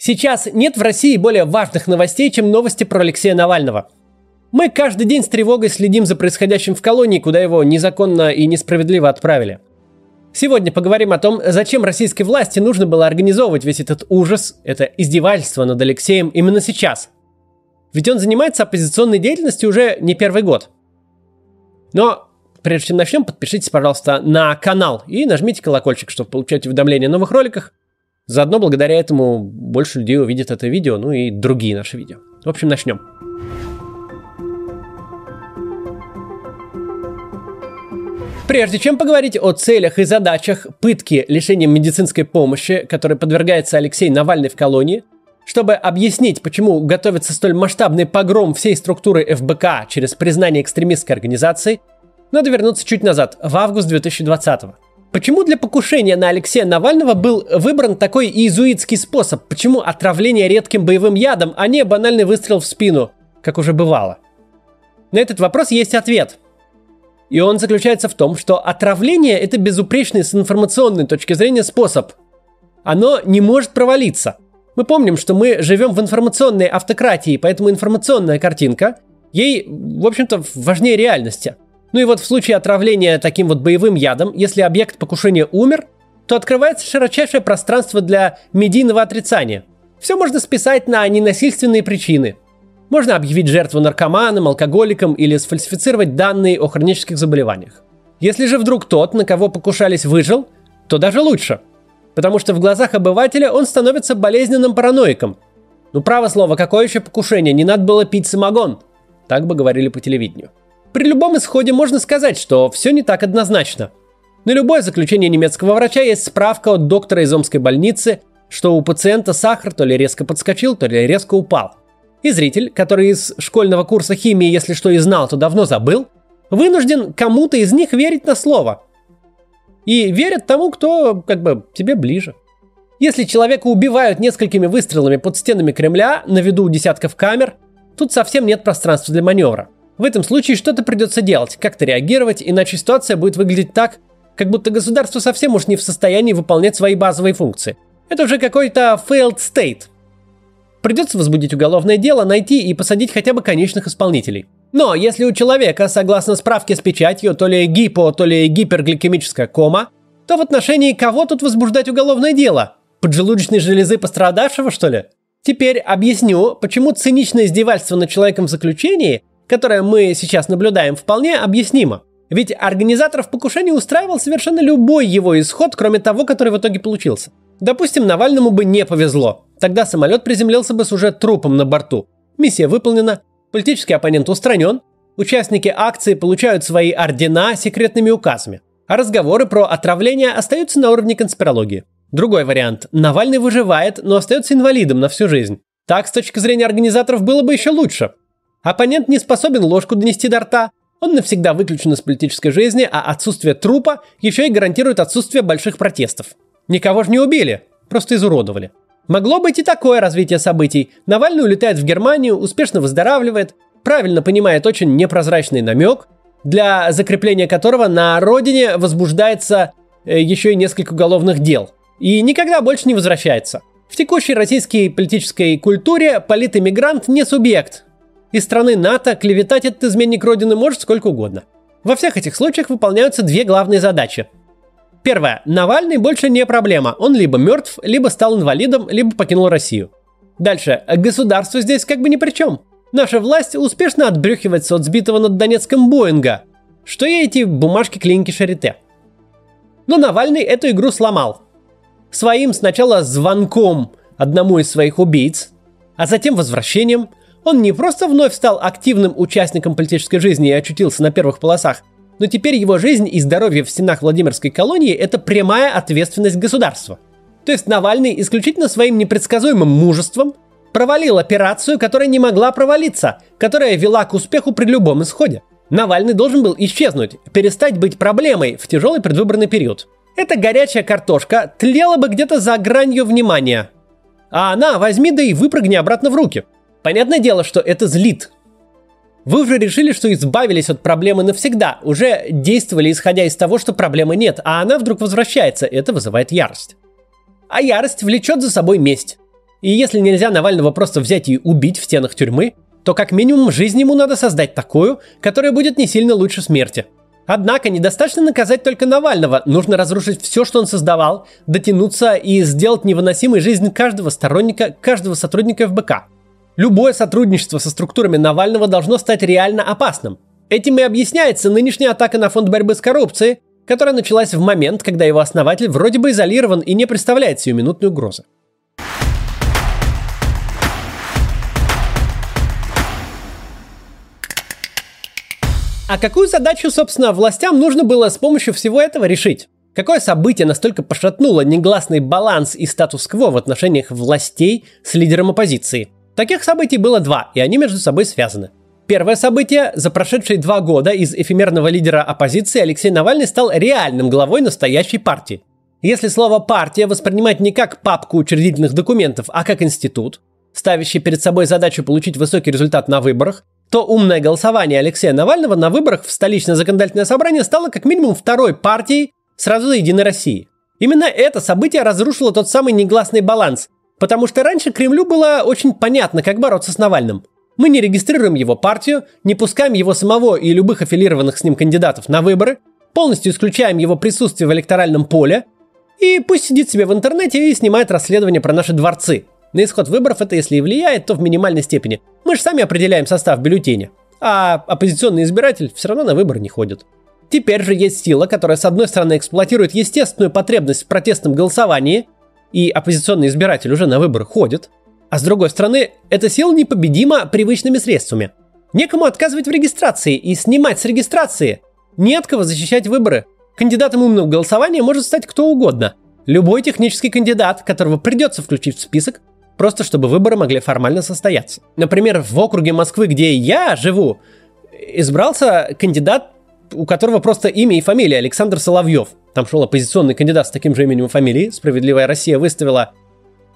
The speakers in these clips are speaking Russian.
Сейчас нет в России более важных новостей, чем новости про Алексея Навального. Мы каждый день с тревогой следим за происходящим в колонии, куда его незаконно и несправедливо отправили. Сегодня поговорим о том, зачем российской власти нужно было организовывать весь этот ужас, это издевательство над Алексеем именно сейчас. Ведь он занимается оппозиционной деятельностью уже не первый год. Но прежде чем начнем, подпишитесь, пожалуйста, на канал и нажмите колокольчик, чтобы получать уведомления о новых роликах. Заодно благодаря этому больше людей увидит это видео, ну и другие наши видео. В общем, начнем. Прежде чем поговорить о целях и задачах пытки лишением медицинской помощи, которой подвергается Алексей Навальный в колонии, чтобы объяснить, почему готовится столь масштабный погром всей структуры ФБК через признание экстремистской организации, надо вернуться чуть назад, в август 2020-го. Почему для покушения на Алексея Навального был выбран такой иезуитский способ? Почему отравление редким боевым ядом, а не банальный выстрел в спину, как уже бывало? На этот вопрос есть ответ. И он заключается в том, что отравление – это безупречный с информационной точки зрения способ. Оно не может провалиться. Мы помним, что мы живем в информационной автократии, поэтому информационная картинка, ей, в общем-то, важнее реальности. Ну и вот в случае отравления таким вот боевым ядом, если объект покушения умер, то открывается широчайшее пространство для медийного отрицания. Все можно списать на ненасильственные причины. Можно объявить жертву наркоманом, алкоголиком или сфальсифицировать данные о хронических заболеваниях. Если же вдруг тот, на кого покушались, выжил, то даже лучше. Потому что в глазах обывателя он становится болезненным параноиком. Ну, право слово, какое еще покушение? Не надо было пить самогон. Так бы говорили по телевидению. При любом исходе можно сказать, что все не так однозначно. На любое заключение немецкого врача есть справка от доктора из омской больницы, что у пациента сахар то ли резко подскочил, то ли резко упал. И зритель, который из школьного курса химии, если что и знал, то давно забыл, вынужден кому-то из них верить на слово. И верят тому, кто, как бы, тебе ближе. Если человека убивают несколькими выстрелами под стенами Кремля, на виду у десятков камер, тут совсем нет пространства для маневра. В этом случае что-то придется делать, как-то реагировать, иначе ситуация будет выглядеть так, как будто государство совсем уж не в состоянии выполнять свои базовые функции. Это уже какой-то failed state. Придется возбудить уголовное дело, найти и посадить хотя бы конечных исполнителей. Но если у человека, согласно справке с печатью, то ли гипо, то ли гипергликемическая кома, то в отношении кого тут возбуждать уголовное дело? Поджелудочной железы пострадавшего, что ли? Теперь объясню, почему циничное издевательство над человеком в заключении, которое мы сейчас наблюдаем, вполне объяснимо. Ведь организаторов покушения устраивал совершенно любой его исход, кроме того, который в итоге получился. Допустим, Навальному бы не повезло. Тогда самолет приземлился бы с уже трупом на борту. Миссия выполнена, политический оппонент устранен, участники акции получают свои ордена секретными указами, а разговоры про отравление остаются на уровне конспирологии. Другой вариант. Навальный выживает, но остается инвалидом на всю жизнь. Так, с точки зрения организаторов, было бы еще лучше. Оппонент не способен ложку донести до рта, он навсегда выключен из политической жизни, а отсутствие трупа еще и гарантирует отсутствие больших протестов. Никого же не убили, просто изуродовали. Могло быть и такое развитие событий. Навальный улетает в Германию, успешно выздоравливает, правильно понимает очень непрозрачный намек, для закрепления которого на родине возбуждается еще и несколько уголовных дел. И никогда больше не возвращается. В текущей российской политической культуре политэмигрант не субъект. Из страны НАТО клеветать этот изменник родины может сколько угодно. Во всех этих случаях выполняются две главные задачи. Первое. Навальный больше не проблема. Он либо мертв, либо стал инвалидом, либо покинул Россию. Дальше. Государство здесь как бы ни при чем. Наша власть успешно отбрюхивается от сбитого над Донецком Боинга. Что ей эти бумажки клиники Шарите? Но Навальный эту игру сломал. Своим сначала звонком одному из своих убийц, а затем возвращением, он не просто вновь стал активным участником политической жизни и очутился на первых полосах, но теперь его жизнь и здоровье в стенах Владимирской колонии – это прямая ответственность государства. То есть Навальный исключительно своим непредсказуемым мужеством провалил операцию, которая не могла провалиться, которая вела к успеху при любом исходе. Навальный должен был исчезнуть, перестать быть проблемой в тяжелый предвыборный период. Эта горячая картошка тлела бы где-то за гранью внимания. А она возьми да и выпрыгни обратно в руки. Понятное дело, что это злит. Вы уже решили, что избавились от проблемы навсегда, уже действовали исходя из того, что проблемы нет, а она вдруг возвращается, это вызывает ярость. А ярость влечет за собой месть. И если нельзя Навального просто взять и убить в стенах тюрьмы, то как минимум жизнь ему надо создать такую, которая будет не сильно лучше смерти. Однако недостаточно наказать только Навального, нужно разрушить все, что он создавал, дотянуться и сделать невыносимой жизнь каждого сторонника, каждого сотрудника ФБК. Любое сотрудничество со структурами Навального должно стать реально опасным. Этим и объясняется нынешняя атака на фонд борьбы с коррупцией, которая началась в момент, когда его основатель вроде бы изолирован и не представляет сиюминутной угрозы. А какую задачу, собственно, властям нужно было с помощью всего этого решить? Какое событие настолько пошатнуло негласный баланс и статус-кво в отношениях властей с лидером оппозиции? Таких событий было два, и они между собой связаны. Первое событие. За прошедшие 2 года из эфемерного лидера оппозиции Алексей Навальный стал реальным главой настоящей партии. Если слово «партия» воспринимать не как папку учредительных документов, а как институт, ставящий перед собой задачу получить высокий результат на выборах, то умное голосование Алексея Навального на выборах в столичное законодательное собрание стало как минимум второй партией сразу за «Единой России». Именно это событие разрушило тот самый негласный баланс, потому что раньше Кремлю было очень понятно, как бороться с Навальным. Мы не регистрируем его партию, не пускаем его самого и любых аффилированных с ним кандидатов на выборы, полностью исключаем его присутствие в электоральном поле, и пусть сидит себе в интернете и снимает расследование про наши дворцы. На исход выборов это, если и влияет, то в минимальной степени. Мы же сами определяем состав бюллетеня, а оппозиционный избиратель все равно на выборы не ходит. Теперь же есть сила, которая, с одной стороны, эксплуатирует естественную потребность в протестном голосовании, и оппозиционный избиратель уже на выборы ходит, а с другой стороны, эта сила непобедима привычными средствами. Некому отказывать в регистрации и снимать с регистрации. Не от кого защищать выборы. Кандидатом умного голосования может стать кто угодно. Любой технический кандидат, которого придется включить в список, просто чтобы выборы могли формально состояться. Например, в округе Москвы, где я живу, избрался кандидат, у которого просто имя и фамилия Александр Соловьев. Там шел оппозиционный кандидат с таким же именем и фамилией. «Справедливая Россия» выставила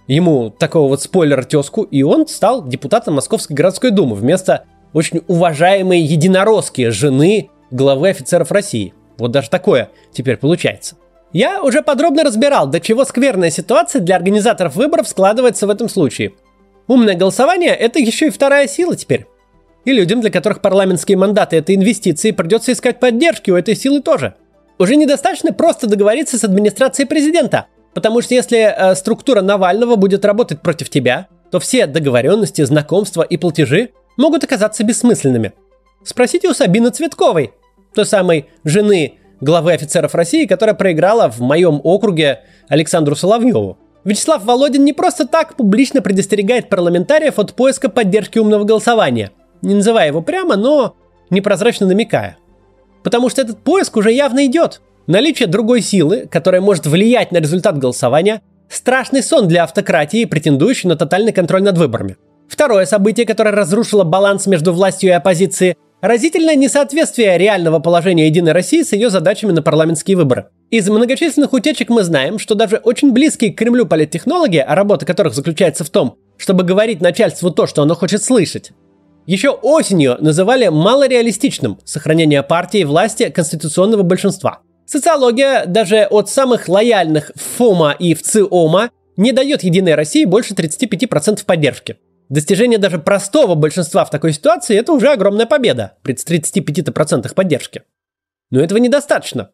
ему такого вот спойлер-тезку, и он стал депутатом Московской городской думы вместо очень уважаемой единоросски жены главы офицеров России. Вот даже такое теперь получается. Я уже подробно разбирал, до чего скверная ситуация для организаторов выборов складывается в этом случае. Умное голосование – это еще и вторая сила теперь. И людям, для которых парламентские мандаты – это инвестиции, придется искать поддержки у этой силы тоже. Уже недостаточно просто договориться с администрацией президента, потому что если структура Навального будет работать против тебя, то все договоренности, знакомства и платежи могут оказаться бессмысленными. Спросите у Сабины Цветковой, той самой жены главы офицеров России, которая проиграла в моем округе Александру Соловьеву. Вячеслав Володин не просто так публично предостерегает парламентариев от поиска поддержки умного голосования, не называя его прямо, но непрозрачно намекая. Потому что этот поиск уже явно идет. Наличие другой силы, которая может влиять на результат голосования, страшный сон для автократии, претендующей на тотальный контроль над выборами. Второе событие, которое разрушило баланс между властью и оппозицией, — разительное несоответствие реального положения «Единой России» с ее задачами на парламентские выборы. Из многочисленных утечек мы знаем, что даже очень близкие к Кремлю политтехнологи, а работа которых заключается в том, чтобы говорить начальству то, что оно хочет слышать, еще осенью называли малореалистичным сохранение партии и власти конституционного большинства. Социология даже от самых лояльных в ФОМа и в ЦИОМа не дает «Единой России» больше 35% поддержки. Достижение даже простого большинства в такой ситуации – это уже огромная победа при 35% поддержки. Но этого недостаточно.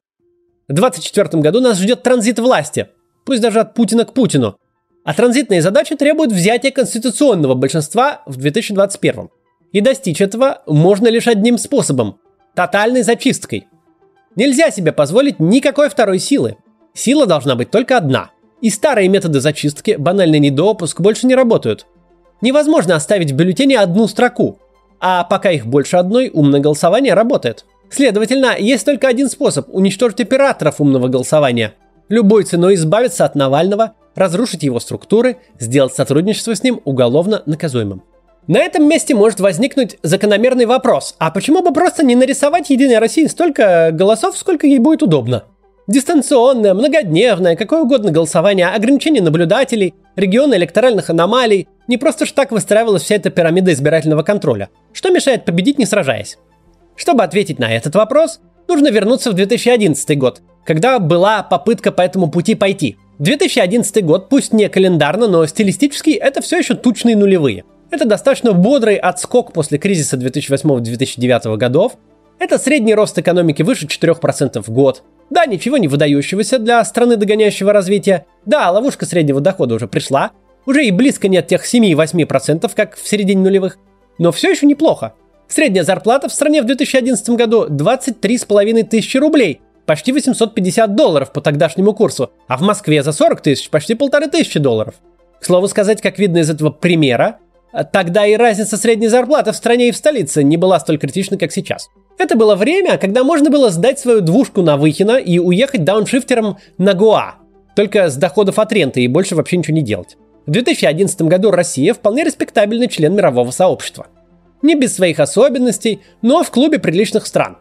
В 2024 году нас ждет транзит власти, пусть даже от Путина к Путину. А транзитные задачи требуют взятия конституционного большинства в 2021. И достичь этого можно лишь одним способом – тотальной зачисткой. Нельзя себе позволить никакой второй силы. Сила должна быть только одна. И старые методы зачистки, банальный недопуск, больше не работают. Невозможно оставить в бюллетене одну строку, а пока их больше одной, умное голосование работает. Следовательно, есть только один способ – уничтожить операторов умного голосования. Любой ценой избавиться от Навального, разрушить его структуры, сделать сотрудничество с ним уголовно наказуемым. На этом месте может возникнуть закономерный вопрос: а почему бы просто не нарисовать «Единой России» столько голосов, сколько ей будет удобно? Дистанционное, многодневное, какое угодно голосование, ограничение наблюдателей, регионы электоральных аномалий. Не просто ж так выстраивалась вся эта пирамида избирательного контроля. Что мешает победить, не сражаясь? Чтобы ответить на этот вопрос, нужно вернуться в 2011 год, когда была попытка по этому пути пойти. 2011 год, пусть не календарно, но стилистически это все еще тучные нулевые. Это достаточно бодрый отскок после кризиса 2008-2009 годов. Это средний рост экономики выше 4% в год. Да, ничего не выдающегося для страны догоняющего развития. Да, ловушка среднего дохода уже пришла. Уже и близко нет тех 7-8%, как в середине нулевых. Но все еще неплохо. Средняя зарплата в стране в 2011 году 23,5 тысячи рублей. Почти $850 по тогдашнему курсу. А в Москве за 40 тысяч почти $1500. К слову сказать, как видно из этого примера, тогда и разница средней зарплаты в стране и в столице не была столь критична, как сейчас. Это было время, когда можно было сдать свою двушку на Выхино и уехать дауншифтером на Гоа, только с доходов от ренты и больше вообще ничего не делать. В 2011 году Россия вполне респектабельный член мирового сообщества. Не без своих особенностей, но в клубе приличных стран.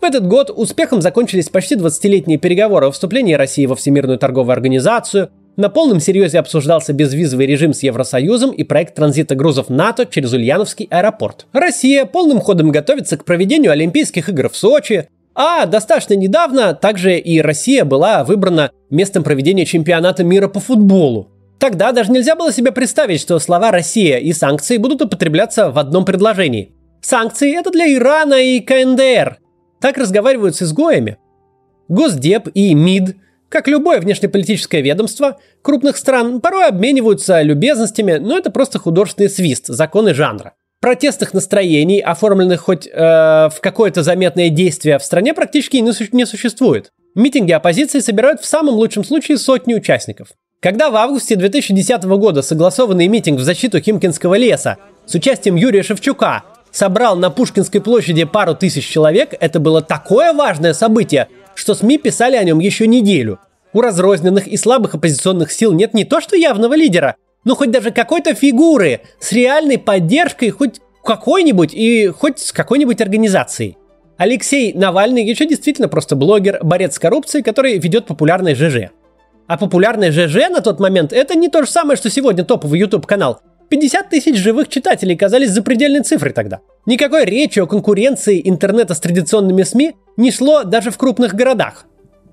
В этот год успехом закончились почти 20-летние переговоры о вступлении России во Всемирную торговую организацию. На полном серьезе обсуждался безвизовый режим с Евросоюзом и проект транзита грузов НАТО через Ульяновский аэропорт. Россия полным ходом готовится к проведению Олимпийских игр в Сочи, а достаточно недавно также и Россия была выбрана местом проведения чемпионата мира по футболу. Тогда даже нельзя было себе представить, что слова «Россия» и «санкции» будут употребляться в одном предложении. Санкции – это для Ирана и КНДР. Так разговаривают с изгоями. Госдеп и МИД, как любое внешнеполитическое ведомство крупных стран, порой обмениваются любезностями, но это просто художественный свист, законы жанра. Протестных настроений, оформленных хоть в какое-то заметное действие, в стране практически не существует. Митинги оппозиции собирают в самом лучшем случае сотни участников. Когда в августе 2010 года согласованный митинг в защиту Химкинского леса с участием Юрия Шевчука собрал на Пушкинской площади пару тысяч человек, это было такое важное событие, что СМИ писали о нем еще неделю. У разрозненных и слабых оппозиционных сил нет не то что явного лидера, но хоть даже какой-то фигуры с реальной поддержкой хоть какой-нибудь и хоть с какой-нибудь организацией. Алексей Навальный еще действительно просто блогер, борец с коррупцией, который ведет популярный ЖЖ. А популярный ЖЖ на тот момент это не то же самое, что сегодня топовый YouTube-канал. 50 тысяч живых читателей казались запредельной цифрой тогда. Никакой речи о конкуренции интернета с традиционными СМИ не шло даже в крупных городах.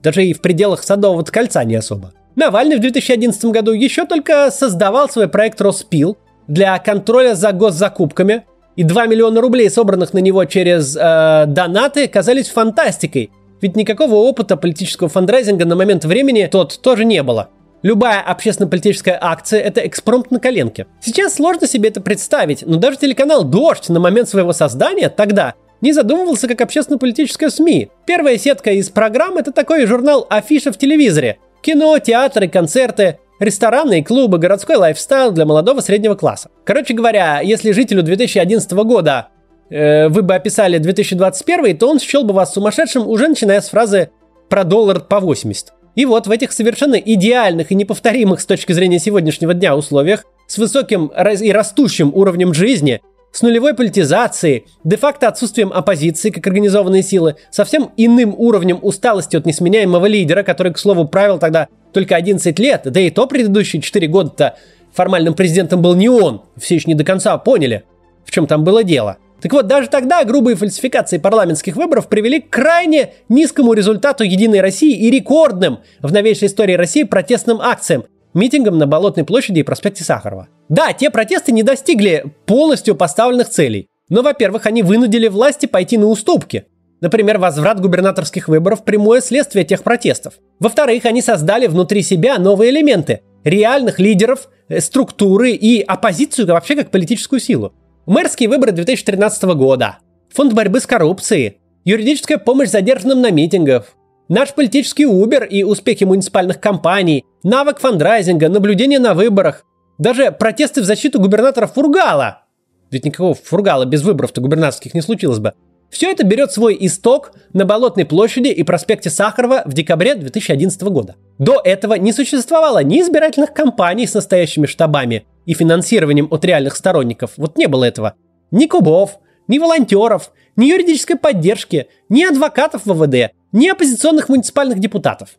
Даже и в пределах Садового кольца не особо. Навальный в 2011 году еще только создавал свой проект «Роспил» для контроля за госзакупками, и 2 миллиона рублей, собранных на него через донаты, казались фантастикой, ведь никакого опыта политического фандрайзинга на момент времени тот тоже не было. Любая общественно-политическая акция – это экспромт на коленке. Сейчас сложно себе это представить, но даже телеканал «Дождь» на момент своего создания тогда не задумывался как общественно-политическая СМИ. Первая сетка из программ – это такой журнал «Афиша» в телевизоре. Кино, театры, концерты, рестораны и клубы, городской лайфстайл для молодого среднего класса. Короче говоря, если жителю 2011 года вы бы описали 2021, то он счел бы вас сумасшедшим, уже начиная с фразы про доллар по 80. И вот в этих совершенно идеальных и неповторимых с точки зрения сегодняшнего дня условиях, с высоким и растущим уровнем жизни, с нулевой политизацией, де-факто отсутствием оппозиции как организованной силы, совсем иным уровнем усталости от несменяемого лидера, который, к слову, правил тогда только 11 лет, да и то предыдущие 4 года-то формальным президентом был не он, все еще не до конца поняли, в чем там было дело. Так вот, даже тогда грубые фальсификации парламентских выборов привели к крайне низкому результату «Единой России» и рекордным в новейшей истории России протестным акциям, митингам на Болотной площади и проспекте Сахарова. Да, те протесты не достигли полностью поставленных целей, но, во-первых, они вынудили власти пойти на уступки. Например, возврат губернаторских выборов – прямое следствие тех протестов. Во-вторых, они создали внутри себя новые элементы – реальных лидеров, структуры и оппозицию вообще как политическую силу. Мэрские выборы 2013 года, фонд борьбы с коррупцией, юридическая помощь задержанным на митингах, наш политический Убер и успехи муниципальных кампаний, навык фандрайзинга, наблюдение на выборах, даже протесты в защиту губернатора Фургала. Ведь никакого Фургала без выборов-то губернаторских не случилось бы. Все это берет свой исток на Болотной площади и проспекте Сахарова в декабре 2011 года. До этого не существовало ни избирательных кампаний с настоящими штабами и финансированием от реальных сторонников, вот не было этого. Ни клубов, ни волонтеров, ни юридической поддержки, ни адвокатов ВВД, ни оппозиционных муниципальных депутатов.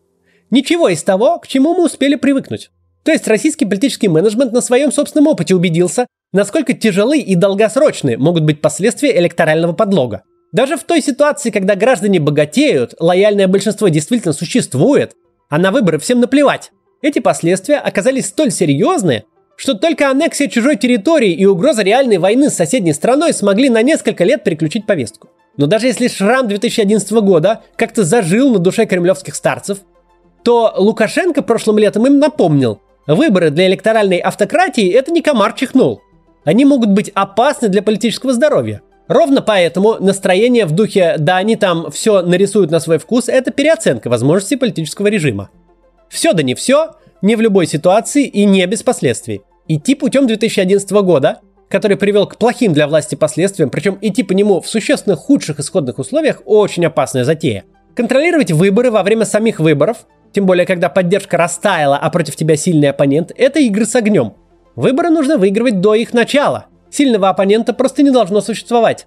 Ничего из того, к чему мы успели привыкнуть. То есть российский политический менеджмент на своем собственном опыте убедился, насколько тяжелы и долгосрочны могут быть последствия электорального подлога. Даже в той ситуации, когда граждане богатеют, лояльное большинство действительно существует, а на выборы всем наплевать. Эти последствия оказались столь серьезны, что только аннексия чужой территории и угроза реальной войны с соседней страной смогли на несколько лет переключить повестку. Но даже если шрам 2011 года как-то зажил на душе кремлевских старцев, то Лукашенко прошлым летом им напомнил: выборы для электоральной автократии – это не комар чихнул. Они могут быть опасны для политического здоровья. Ровно поэтому настроение в духе «да они там все нарисуют на свой вкус» – это переоценка возможностей политического режима. Все да не все, не в любой ситуации и не без последствий. Идти путем 2011 года, который привел к плохим для власти последствиям, причем идти по нему в существенно худших исходных условиях, очень опасная затея. Контролировать выборы во время самих выборов, тем более когда поддержка растаяла, а против тебя сильный оппонент, это игры с огнем. Выборы нужно выигрывать до их начала. Сильного оппонента просто не должно существовать.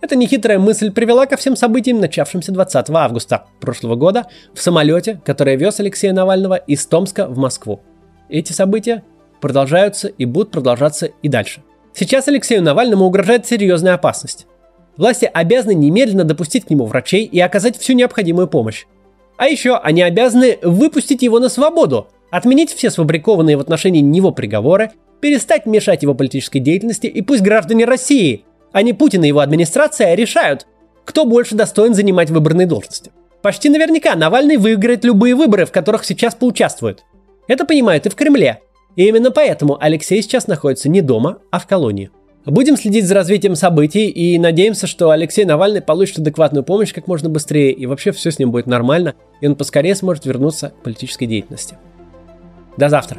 Эта нехитрая мысль привела ко всем событиям, начавшимся 20 августа прошлого года в самолете, который вез Алексея Навального из Томска в Москву. Эти события продолжаются и будут продолжаться и дальше. Сейчас Алексею Навальному угрожает серьезная опасность. Власти обязаны немедленно допустить к нему врачей и оказать всю необходимую помощь. А еще они обязаны выпустить его на свободу, отменить все сфабрикованные в отношении него приговоры, перестать мешать его политической деятельности, и пусть граждане России, а не Путин и его администрация, решают, кто больше достоин занимать выборные должности. Почти наверняка Навальный выиграет любые выборы, в которых сейчас поучаствует. Это понимают и в Кремле. И именно поэтому Алексей сейчас находится не дома, а в колонии. Будем следить за развитием событий и надеемся, что Алексей Навальный получит адекватную помощь как можно быстрее, и вообще все с ним будет нормально, и он поскорее сможет вернуться к политической деятельности. До завтра.